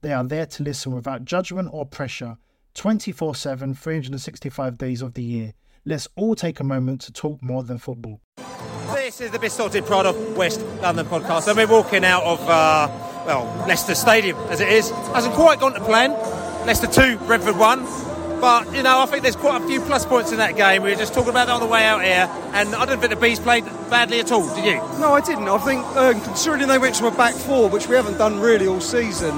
They are there to listen without judgment or pressure, 24/7, 365 days of the year. Let's all take a moment to talk more than football. This is the Best Sorted Pride of West London podcast. And we're walking out of, Leicester Stadium, as it is. Hasn't quite gone to plan. Leicester 2, Brentford 1. But, I think there's quite a few plus points in that game. We were just talking about that on the way out here. And I don't think the Bees played badly at all, did you? No, I didn't. I think, considering they went to a back four, which we haven't done really all season.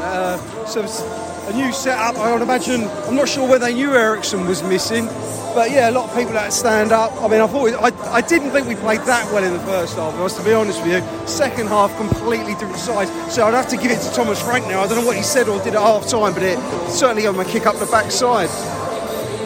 So it's a new set-up. I would imagine, I'm not sure whether they knew Eriksen was missing. But, yeah, a lot of people had to stand up. I mean, I didn't think we played that well in the first half, to be honest with you. Second half, completely different sides. So I'd have to give it to Thomas Frank now. I don't know what he said or did at half-time, but it certainly gave him a kick up the backside.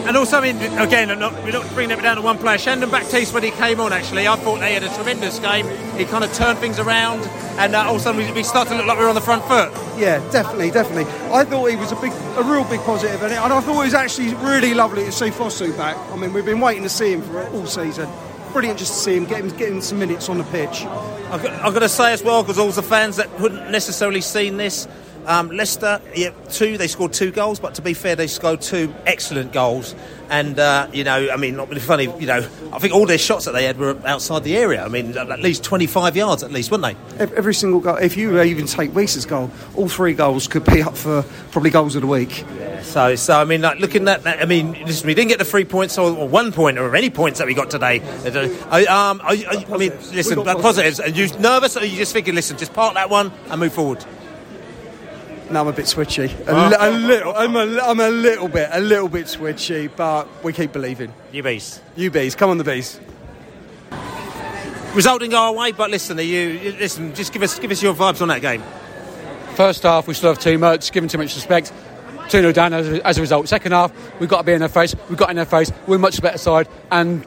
And also, we're not bringing it down to one player. Shandon Baptiste, when he came on, actually, I thought they had a tremendous game. He kind of turned things around, and all of a sudden we start to look like we're on the front foot. Yeah, definitely. I thought he was a real big positive in it, and I thought it was actually really lovely to see Fosu back. I mean, we've been waiting to see him for all season. Brilliant just to see him, getting some minutes on the pitch. I've got to say as well, because all the fans that wouldn't necessarily seen this, Leicester, they scored 2 goals, but to be fair, they scored 2 excellent goals. And, not really funny, I think all their shots that they had were outside the area. I mean, at least 25 yards, weren't they? Every single goal, if you even take Wissa's goal, all 3 goals could be up for probably goals of the week. Yeah, looking at that, we didn't get the 3 points or 1 point or any points that we got today. Positives. Are you nervous, or are you just thinking, just park that one and move forward? No, I'm a bit switchy. I'm a little bit switchy, but we keep believing. You bees, come on the Bees. Resulting our way, but listen, just give us your vibes on that game. First half, we still have too much, given too much respect. 2-0 down as a result. Second half, we've got to be in their face. We got in their face. We're a much better side, and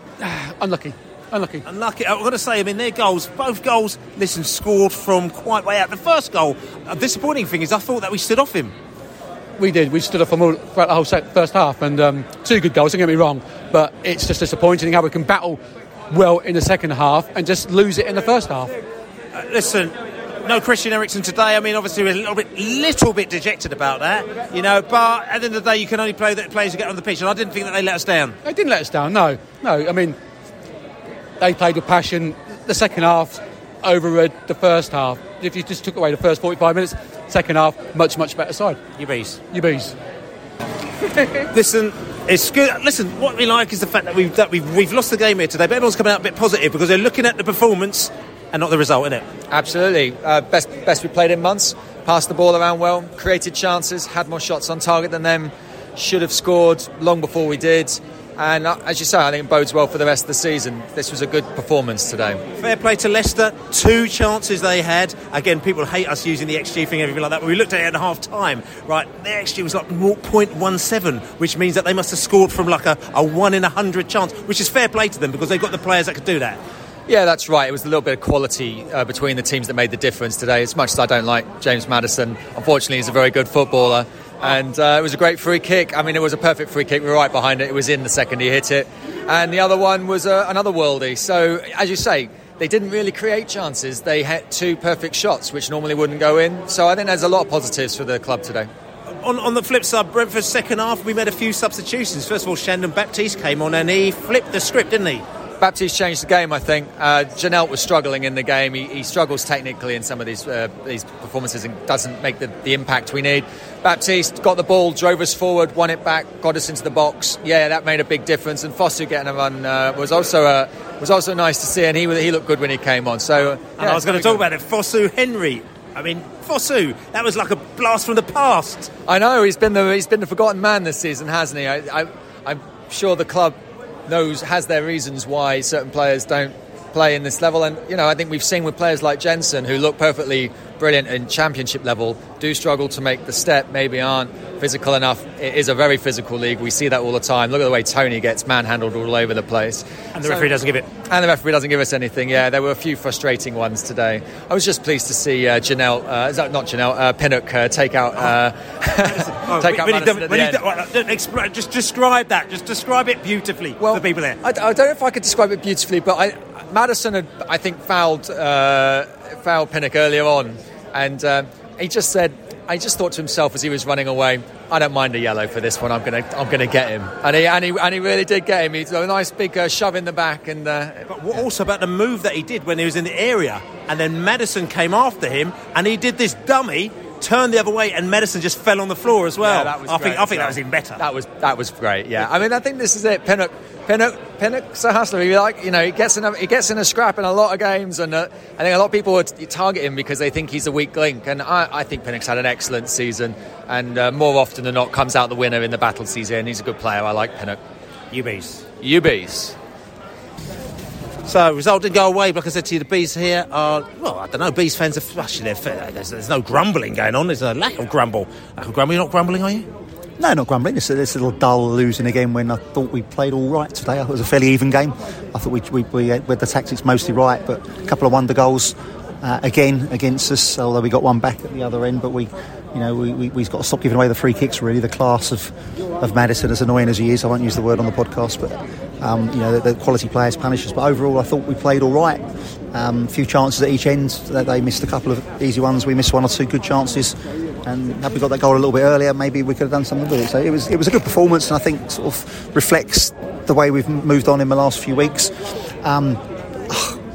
unlucky. I've got to say, their goals, both goals, scored from quite way out. The first goal, a disappointing thing is I thought that we stood off him. We did. We stood off him all throughout the whole first half, and 2 good goals, don't get me wrong, but it's just disappointing how we can battle well in the second half and just lose it in the first half. No Christian Eriksen today. Obviously we're a little bit dejected about that, but at the end of the day, you can only play the players who get on the pitch, and I didn't think that they let us down. They didn't let us down, no. They played with passion. The second half overrode the first half. If you just took away the first 45 minutes, second half, much, much better side. You bees. Listen, it's good. Listen, what we like is the fact that we've lost the game here today, but everyone's coming out a bit positive because they're looking at the performance and not the result, innit? Absolutely. Best we played in months. Passed the ball around well, created chances, had more shots on target than them, should have scored long before we did. And as you say, I think it bodes well for the rest of the season. This was a good performance today. Fair play to Leicester. 2 chances they had. Again, people hate us using the XG thing, everything like that. But we looked at it at half time. Right, their XG was like 0.17, which means that they must have scored from like a 1 in 100 chance, which is fair play to them because they've got the players that could do that. Yeah, that's right. It was a little bit of quality between the teams that made the difference today. As much as I don't like James Maddison, unfortunately, he's a very good footballer. And it was a great free kick. It was a perfect free kick. We were right behind it. It was in the second he hit it. And the other one was another worldie. So, as you say, they didn't really create chances. They had 2 perfect shots, which normally wouldn't go in. So I think there's a lot of positives for the club today. On the flip side, Brentford's second half, we made a few substitutions. First of all, Shandon Baptiste came on and he flipped the script, didn't he? Baptiste changed the game, I think. Janelle was struggling in the game. He struggles technically in some of these performances and doesn't make the impact we need. Baptiste got the ball, drove us forward, won it back, got us into the box. Yeah, that made a big difference. And Fosu getting a run was also nice to see. And he looked good when he came on. So and I was going to talk about it. Fosu Henry. I mean, Fosu, that was like a blast from the past. I know, he's been the forgotten man this season, hasn't he? I'm sure the club has their reasons why certain players don't play in this level, and I think we've seen with players like Jensen, who look perfectly brilliant in championship level, do struggle to make the step, maybe aren't physical enough. It is a very physical league, we see that all the time. Look at the way Toney gets manhandled all over the place, and the referee doesn't give us anything. Yeah, there were a few frustrating ones today. I was just pleased to see Pinnock take out just describe that. Just describe it beautifully for people there. I don't know if I could describe it beautifully, but Maddison had, I think, fouled Pinnock earlier on, and he just said, I just thought to himself as he was running away, I don't mind a yellow for this one. I'm gonna get him, and he really did get him. He did a nice big shove in the back, and also about the move that he did when he was in the area, and then Maddison came after him, and he did this dummy, turned the other way, and Maddison just fell on the floor as well. Yeah, that was I think that was even better. That was great. Yeah, I mean, I think this is it. Pinnock's a hustler. He gets in a scrap in a lot of games, and I think a lot of people would target him because they think he's a weak link. And I think Pinnock's had an excellent season, and more often than not comes out the winner in the battle season. He's a good player. I like Pinnock. You bees. So, result didn't go away, but like I said to you, the Bees here are, I don't know, Bees fans are, actually, there's no grumbling going on. There's a lack of grumble. You're not grumbling, are you? No, not grumbling. It's this little dull losing again when I thought we played all right today. I thought it was a fairly even game. I thought we had the tactics mostly right, but a couple of wonder goals again against us, although we got one back at the other end, but we've got to stop giving away the free kicks, really. The class of Maddison, as annoying as he is, I won't use the word on the podcast, but the quality players punish us. But overall, I thought we played all right. A few chances at each end. They missed a couple of easy ones. We missed one or two good chances. And had we got that goal a little bit earlier, maybe we could have done something with it. So it was a good performance, and I think sort of reflects the way we've moved on in the last few weeks. It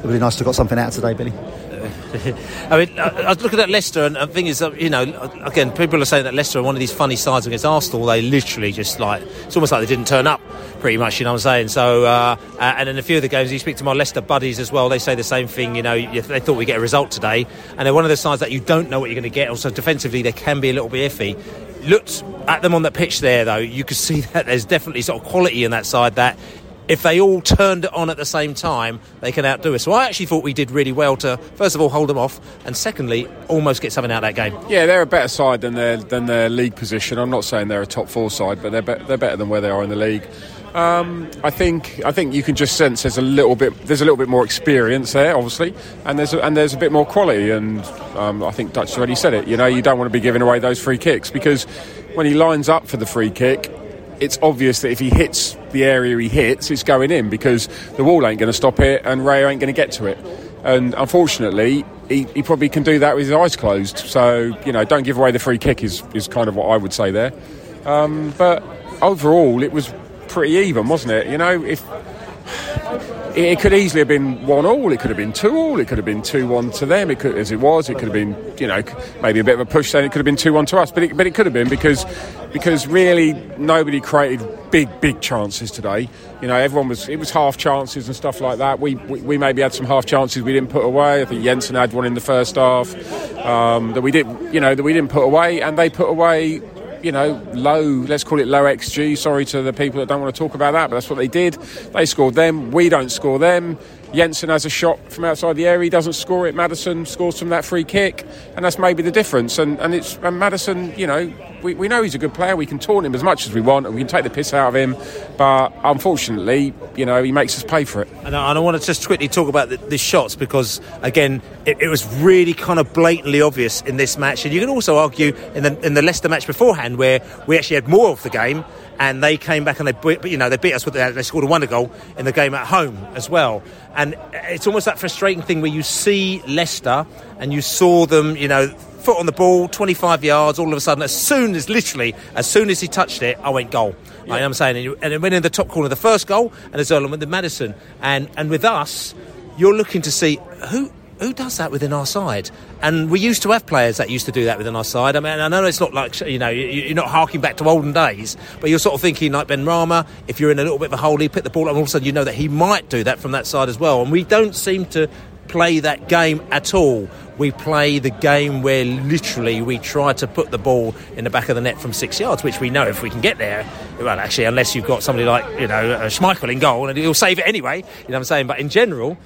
would be nice to have got something out today, Billy. I mean, I was looking at Leicester, and the thing is, again, people are saying that Leicester are one of these funny sides against Arsenal. They literally just it's almost like they didn't turn up, pretty much, you know what I'm saying? So, and in a few of the games, you speak to my Leicester buddies as well, they say the same thing, they thought we'd get a result today, and they're one of the sides that you don't know what you're going to get, also defensively, they can be a little bit iffy. Looked at them on the pitch there, though, you could see that there's definitely sort of quality in that side that, if they all turned it on at the same time, they can outdo us. So I actually thought we did really well to, first of all, hold them off, and secondly, almost get something out of that game. Yeah, they're a better side than their league position. I'm not saying they're a top four side, but they're better than where they are in the league. I think you can just sense there's a little bit more experience there, obviously, and there's a bit more quality. And I think Dutch already said it. You don't want to be giving away those free kicks, because when he lines up for the free kick, it's obvious that if he hits the area he hits, it's going in, because the wall ain't going to stop it and Rea ain't going to get to it. And unfortunately, he probably can do that with his eyes closed. So, don't give away the free kick is kind of what I would say there. But overall, it was pretty even, wasn't it? If it could easily have been 1-1, it could have been 2-2, it could have been 2-1 to them. It could have been, maybe a bit of a push. Then it could have been 2-1 to us. But it could have been because really nobody created big chances today. Everyone was, it was half chances and stuff like that. We maybe had some half chances we didn't put away. I think Jensen had one in the first half that we didn't put away, and they put away. Let's call it low XG. Sorry to the people that don't want to talk about that, but that's what they did. They scored them. We don't score them. Jensen has a shot from outside the area. He doesn't score it. Maddison scores from that free kick, and that's maybe the difference. And Maddison, we know he's a good player. We can taunt him as much as we want, and we can take the piss out of him. But unfortunately, he makes us pay for it. And I want to just quickly talk about the shots, because again, it was really kind of blatantly obvious in this match. And you can also argue in the Leicester match beforehand, where we actually had more of the game. and they came back and they beat us with that. They scored a wonder goal in the game at home as well. And it's almost that frustrating thing where you see Leicester and you saw them, foot on the ball, 25 yards, all of a sudden, as soon as he touched it, I went goal. Yeah. I am saying, and it went in the top corner, the first goal, and as well went to Maddison. And with us, you're looking to see who does that within our side. And we used to have players that used to do that within our side. I mean, I know it's not like, you're not harking back to olden days, but you're sort of thinking like Ben Rama, if you're in a little bit of a hole, he picked the ball up, and all of a sudden you know that he might do that from that side as well. And we don't seem to play that game at all. We play the game where literally we try to put the ball in the back of the net from 6 yards, which we know if we can get there, well, actually, unless you've got somebody like, Schmeichel in goal, and he'll save it anyway, what I'm saying? But in general,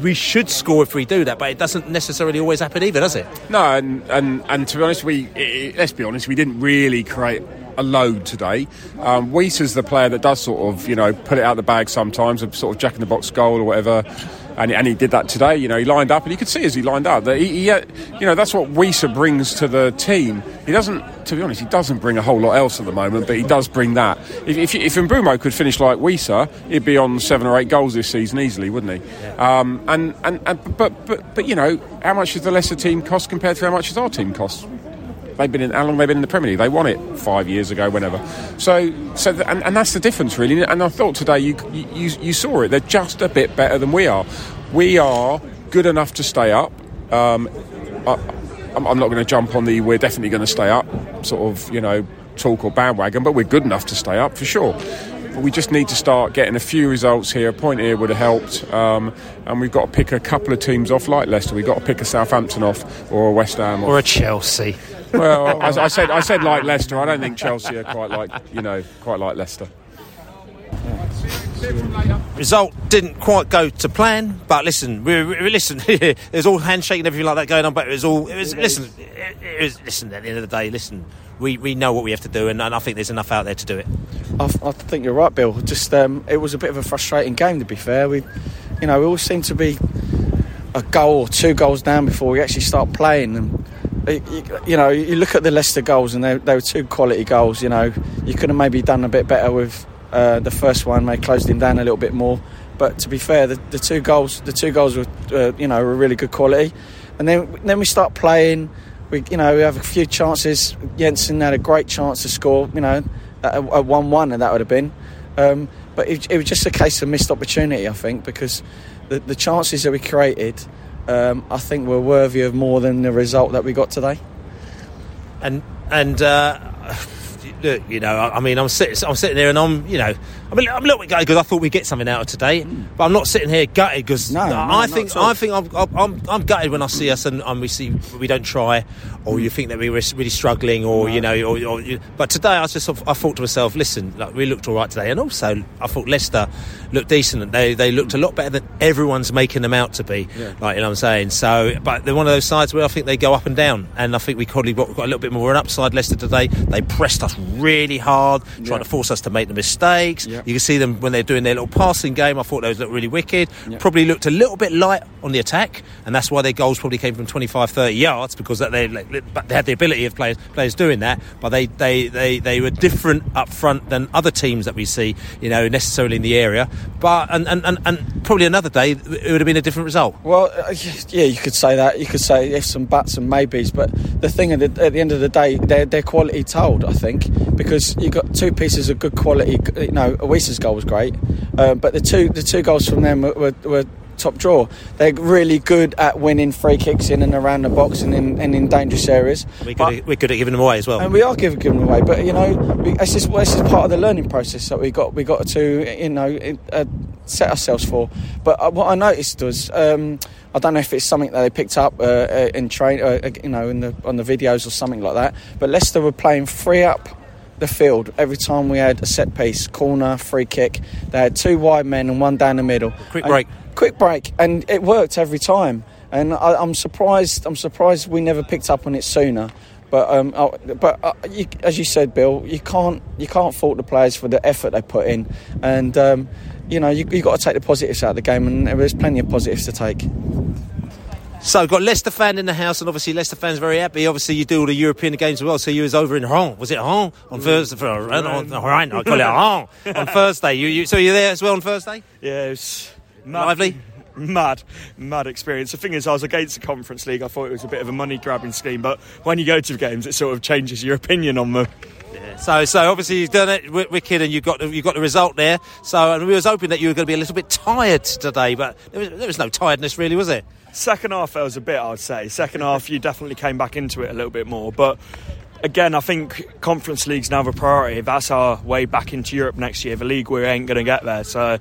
we should score if we do that, but it doesn't necessarily always happen either, does it? No, and to be honest, let's be honest, we didn't really create a load today. Wissa's the player that does sort of, put it out the bag sometimes, a sort of jack-in-the-box goal or whatever, and he did that today. He lined up, and you could see as he lined up that he that's what Wissa brings to the team. He doesn't, to be honest, he doesn't bring a whole lot else at the moment, but he does bring that. If Mbumo could finish like Wissa, he'd be on 7 or 8 goals this season easily, wouldn't he? Yeah. But how much does the Leicester team cost compared to how much does our team cost? How long they've been in the Premier League? They won it 5 years ago, whenever. So that's the difference, really. And I thought today you saw it. They're just a bit better than we are. We are good enough to stay up. I'm not going to jump on the we're definitely going to stay up sort of talk or bandwagon, but we're good enough to stay up for sure. But we just need to start getting a few results here. A point here would have helped. And we've got to pick a couple of teams off like Leicester. We've got to pick a Southampton off or a West Ham off. Or a Chelsea. Well, I said like Leicester. I don't think Chelsea are quite like Leicester. Result didn't quite go to plan, but listen, we there's all handshaking and everything like that going on, but it was at the end of the day, we know what we have to do, and I think there's enough out there to do it. I think you're right, Bill. Just it was a bit of a frustrating game, to be fair. We all seem to be a goal or 2 goals down before we actually start playing, and you look at the Leicester goals, and they were 2 quality goals. You could have maybe done a bit better with the first one. They closed him down a little bit more, but to be fair, the two goals were were really good quality. And then we start playing. We have a few chances. Jensen had a great chance to score. At 1-1, and that would have been. But it was just a case of missed opportunity, I think, because the chances that we created, I think we're worthy of more than the result that we got today. I'm sitting there, and I'm a little bit gutted because I thought we'd get something out of today, but I'm not sitting here gutted because I'm gutted when I see us and we see we don't try, or you think that we were really struggling, or but today I thought to myself, listen, we looked all right today, and also I thought Leicester looked decent, and they looked a lot better than everyone's making them out to be. Yeah. So, but they're one of those sides where I think they go up and down, and I think we probably got a little bit more an upside. Leicester today, they pressed us really hard, trying to force us to make the mistakes. Yeah. You can see them when they're doing their little passing game. I thought those looked really wicked. Yeah. Probably looked a little bit light on the attack, and that's why their goals probably came from 25, 30 yards, because they had the ability of players doing that, but they were different up front than other teams that we see, necessarily in the area. But and probably another day it would have been a different result. Well, yeah, you could say that. You could say ifs and buts and maybes, but the thing at the end of the day, their quality told, I think. Because you got 2 pieces of good quality. Awisa's goal was great, but the two goals from them were top draw. They're really good at winning free kicks in and around the box and in dangerous areas. We could have given them away as well, and we are giving them away. But this is part of the learning process that we got to set ourselves for. But what I noticed was, I don't know if it's something that they picked up in train, on the videos or something like that. But Leicester were playing free up the field every time we had a set piece, corner, free kick. They had 2 wide men and 1 down the middle. Quick break, and it worked every time. And I'm surprised. We never picked up on it sooner. But as you said, Bill, you can't fault the players for the effort they put in. And you got to take the positives out of the game, and there was plenty of positives to take. So, got Leicester fan in the house, and obviously Leicester fans very happy. Obviously, you do all the European games as well. So, you was over in Rouen. Was it Rouen on Thursday? Rouen. I call it Rouen on Thursday. So you were there as well on Thursday? Yeah, it was lively. Mad experience. The thing is, I was against the Conference League. I thought it was a bit of a money grabbing scheme, but when you go to the games, it sort of changes your opinion on them. Yeah. So obviously you've done it wicked, and you got the result there. So, and we was hoping that you were going to be a little bit tired today, but there was no tiredness really, was it? Second half, there was a bit, I'd say. Second half, you definitely came back into it a little bit more, but. Again, I think Conference League's now a priority. That's our way back into Europe next year. The league, we ain't going to get there. So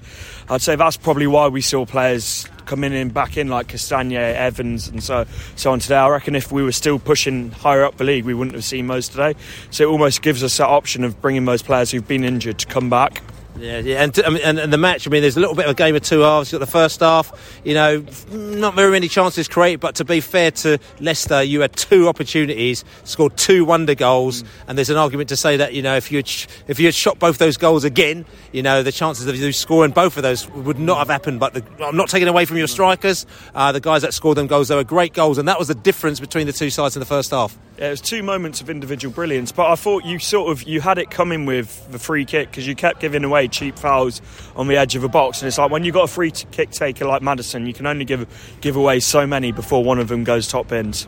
I'd say that's probably why we saw players coming in back in, like Castagne, Evans and so on today. I reckon if we were still pushing higher up the league, we wouldn't have seen those today. So it almost gives us that option of bringing those players who've been injured to come back. Yeah, and the match, I mean, there's a little bit of a game of two halves. You've got the first half, you know, not very many chances created, but to be fair to Leicester, you had two opportunities, scored two wonder goals, and there's an argument to say that, you know, if you had shot both those goals again, you know, the chances of you scoring both of those would not have happened. But I'm not taking away from your strikers, the guys that scored them goals, they were great goals, and that was the difference between the two sides in the first half. Yeah, it was two moments of individual brilliance, but I thought you had it coming with the free kick because you kept giving away cheap fouls on the edge of a box, and it's like when you've got a free kick taker like Maddison, you can only give away so many before one of them goes top end.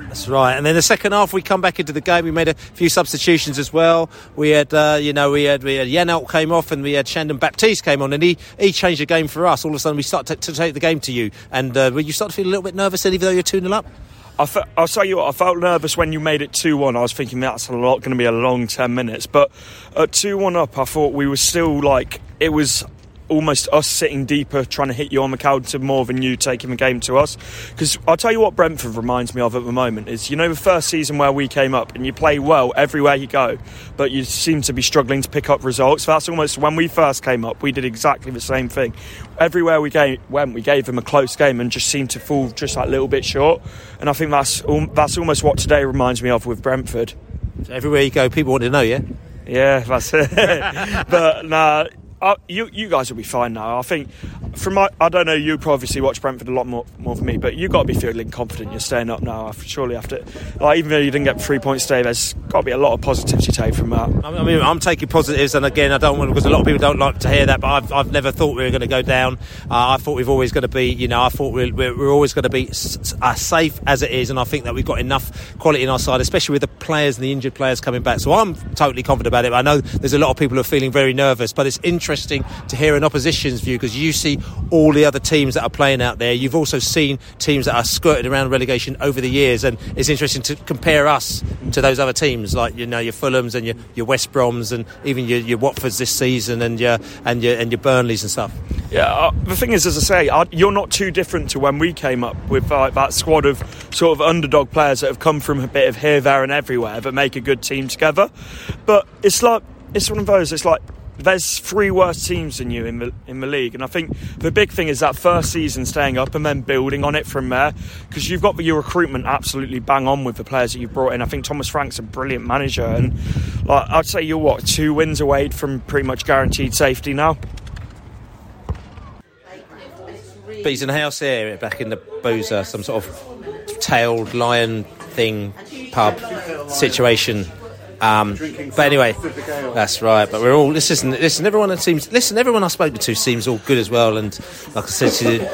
That's right. And then the second half, we come back into the game. We made a few substitutions as well. We had, we had Yan-Elk came off, and we had Shandon Baptiste came on, and he changed the game for us. All of a sudden, we start to take the game to you, and you start to feel a little bit nervous, even though you're 2-0 up. I'll tell you what, I felt nervous when you made it 2-1. I was thinking that's going to be a long 10 minutes. But at 2-1 up, I thought we were still like, it was almost us sitting deeper, trying to hit you on the counter more than you taking the game to us. Because I'll tell you what Brentford reminds me of at the moment is, you know, the first season where we came up and you play well everywhere you go, but you seem to be struggling to pick up results. That's almost when we first came up, we did exactly the same thing. Everywhere we went, we gave them a close game and just seemed to fall just that little bit short. And I think that's almost what today reminds me of with Brentford. So everywhere you go, people want to know, yeah? Yeah, that's it. But nah. You guys will be fine now. I think I don't know, you obviously watch Brentford a lot more than me, but you've got to be feeling confident you're staying up now. Surely after, like, even though you didn't get 3 points today, there's got to be a lot of positives you take from that. I mean, I'm taking positives, and again, I don't want, because a lot of people don't like to hear that, but I've never thought we were going to go down. I thought we've always going to be, you know, I thought we're always going to be safe as it is, and I think that we've got enough quality in our side, especially with the players and the injured players coming back. So I'm totally confident about it. I know there's a lot of people who are feeling very nervous, but it's interesting to hear an opposition's view, because you see all the other teams that are playing out there. You've also seen teams that are skirted around relegation over the years, and it's interesting to compare us to those other teams, like, you know, your Fulhams and your West Broms, and even your Watfords this season, and your Burnleys and stuff. Yeah, the thing is, as I say, you're not too different to when we came up with that squad of sort of underdog players that have come from a bit of here, there and everywhere, that make a good team together. But it's like, it's one of those, it's like there's three worse teams than you in the league, and I think the big thing is that first season staying up and then building on it from there, because you've got your recruitment absolutely bang on with the players that you brought in. I think Thomas Frank's a brilliant manager, and like, I'd say you're 2 wins away from pretty much guaranteed safety now. Bees in the house here, back in the Boozer, some sort of tailed lion thing pub situation. But anyway, that's right. But we're all listen. Everyone I've spoken to seems all good as well. And like I said, a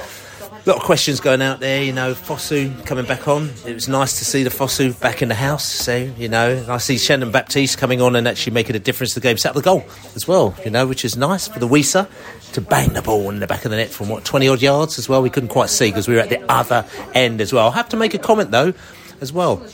lot of questions going out there. You know, Fosu coming back on. It was nice to see the Fosu back in the house. So, you know, I see Shandon Baptiste coming on and actually making a difference to the game. Set up the goal as well. You know, which is nice for the Wissa to bang the ball in the back of the net from 20-odd yards as well. We couldn't quite see because we were at the other end as well. I have to make a comment though, as well.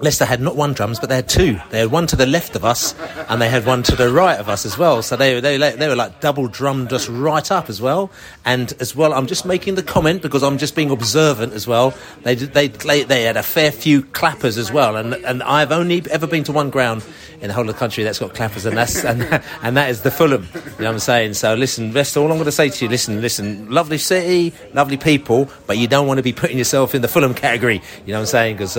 Leicester had not 1 drum, but they had 2. They had 1 to the left of us, and they had 1 to the right of us as well. So they were like double drummed us right up as well. And as well, I'm just making the comment because I'm just being observant as well. They had a fair few clappers as well, and I've only ever been to 1 ground in the whole of the country that's got clappers, and that is the Fulham. You know what I'm saying? So listen, Leicester, all I'm going to say to you, listen. Lovely city, lovely people, but you don't want to be putting yourself in the Fulham category. You know what I'm saying? Because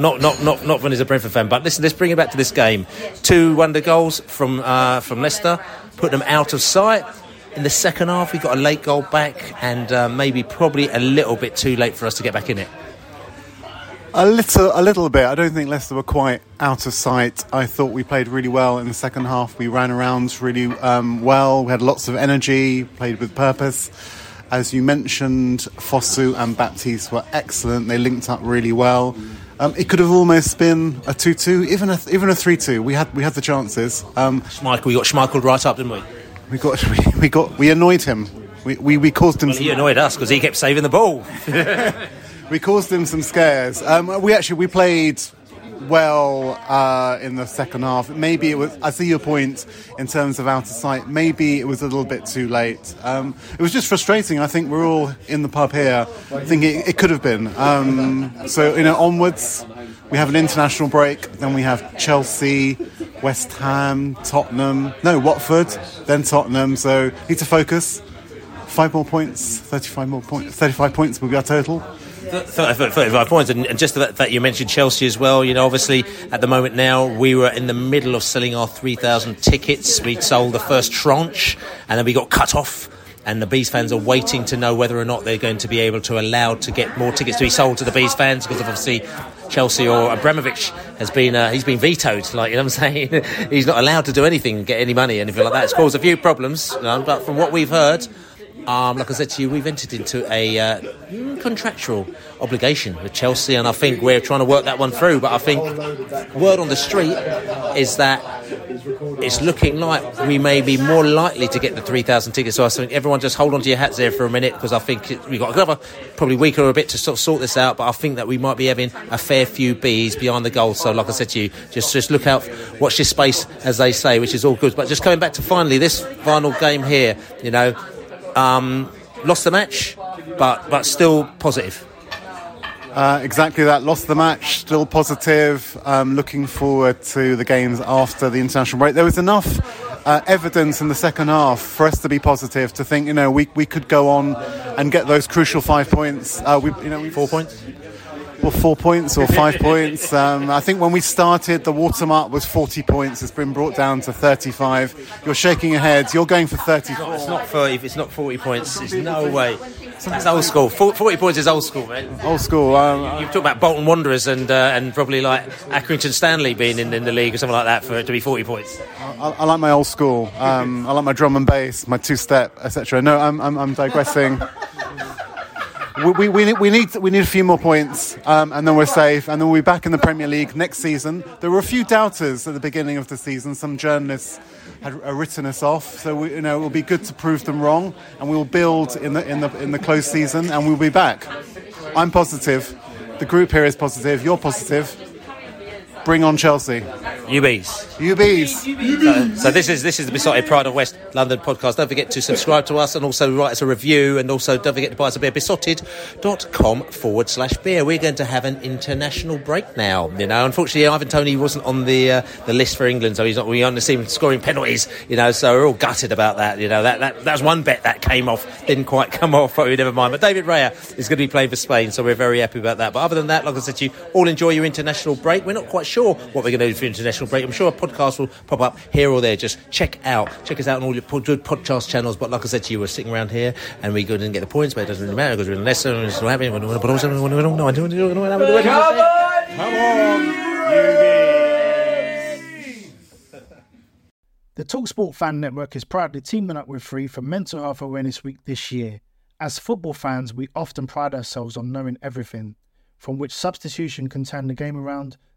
not when he's a Brentford fan. But listen, let's bring it back to this game. 2 wonder goals from Leicester, put them out of sight. in the second half, we got a late goal back, and probably a little bit too late for us to get back in it. A little bit. I don't think Leicester were quite out of sight. I thought we played really well in the second half. We ran around really well. We had lots of energy, played with purpose. As you mentioned, Fosu and Baptiste were excellent. They linked up really well. It could have almost been a 2-2, even a 3-2. We had the chances. We got Schmeichel right up, didn't we? We annoyed him. We caused him. Well, he annoyed us because he kept saving the ball. We caused him some scares. We played well in the second half. Maybe it was. I see your point in terms of out of sight. Maybe it was a little bit too late. It was just frustrating. I think we're all in the pub here thinking it could have been. Onwards. We have an international break. Then we have Chelsea, West Ham, Watford, then Tottenham. So need to focus. 35 points will be our total. 35 points, and just that you mentioned Chelsea as well. You know, obviously at the moment now we were in the middle of selling our 3,000 tickets. We sold the first tranche, and then we got cut off. And the Bees fans are waiting to know whether or not they're going to be able to allow to get more tickets to be sold to the Bees fans, because obviously Chelsea or Abramovich has been he's been vetoed. Like, you know what I'm saying, he's not allowed to do anything, get any money, anything like that. It's caused a few problems, you know, but from what we've heard. Like I said to you, we've entered into a contractual obligation with Chelsea, and I think we're trying to work that one through. But I think word on the street is that it's looking like we may be more likely to get the 3,000 tickets. So I think everyone just hold on to your hats there for a minute, because I think we've got another probably week or a bit to sort of sort this out. But I think that we might be having a fair few Bees behind the goal. So like I said to you, just look out, watch this space, as they say, which is all good. But just coming back to finally this final game here, you know. Lost the match, but still positive. Exactly that. Lost the match, still positive. Looking forward to the games after the international break. There was enough evidence in the second half for us to be positive, to think, you know, we could go on and get those crucial 5 points. 4 points. Well, 4 points or 5 points. I think when we started, the watermark was 40 points. It's been brought down to 35. You're shaking your heads. You're going for 30. It's not 30. It's not 40 points. It's no way. That's old school. 40 points is old school, man. Old school. You talk about Bolton Wanderers and probably like Accrington Stanley being in the league or something like that for it to be 40 points. I like my old school. I like my drum and bass, my two-step, etc. No, I'm digressing. We need a few more points, and then we're safe, and then we'll be back in the Premier League next season. There were a few doubters at the beginning of the season. Some journalists had written us off, so we, you know, it will be good to prove them wrong, and we will build in the close season, and we'll be back. I'm positive. The group here is positive. You're positive. Bring on Chelsea. UBs. So this is the Besotted Pride of West London podcast. Don't forget to subscribe to us, and also write us a review, and also don't forget to buy us a beer. Besotted.com/beer. We're going to have an international break now. You know, unfortunately, Ivan Toney wasn't on the list for England, so he's not. We only see him scoring penalties. You know, so we're all gutted about that. You know, that was one bet that came off, didn't quite come off, but never mind. But David Rea is going to be playing for Spain, so we're very happy about that. But other than that, like I said to you, all enjoy your international break. We're not quite sure what we're going to do for international break. I'm sure a podcast will pop up here or there. Just check us out on all your good podcast channels. But like I said to you, we're sitting around here and we didn't get the points, but it doesn't really matter because we're in Leicester and it's not happening. The TalkSport Fan Network is proudly teaming up with Free for Mental Health Awareness Week this year. As football fans, we often pride ourselves on knowing everything, from which substitution can turn the game around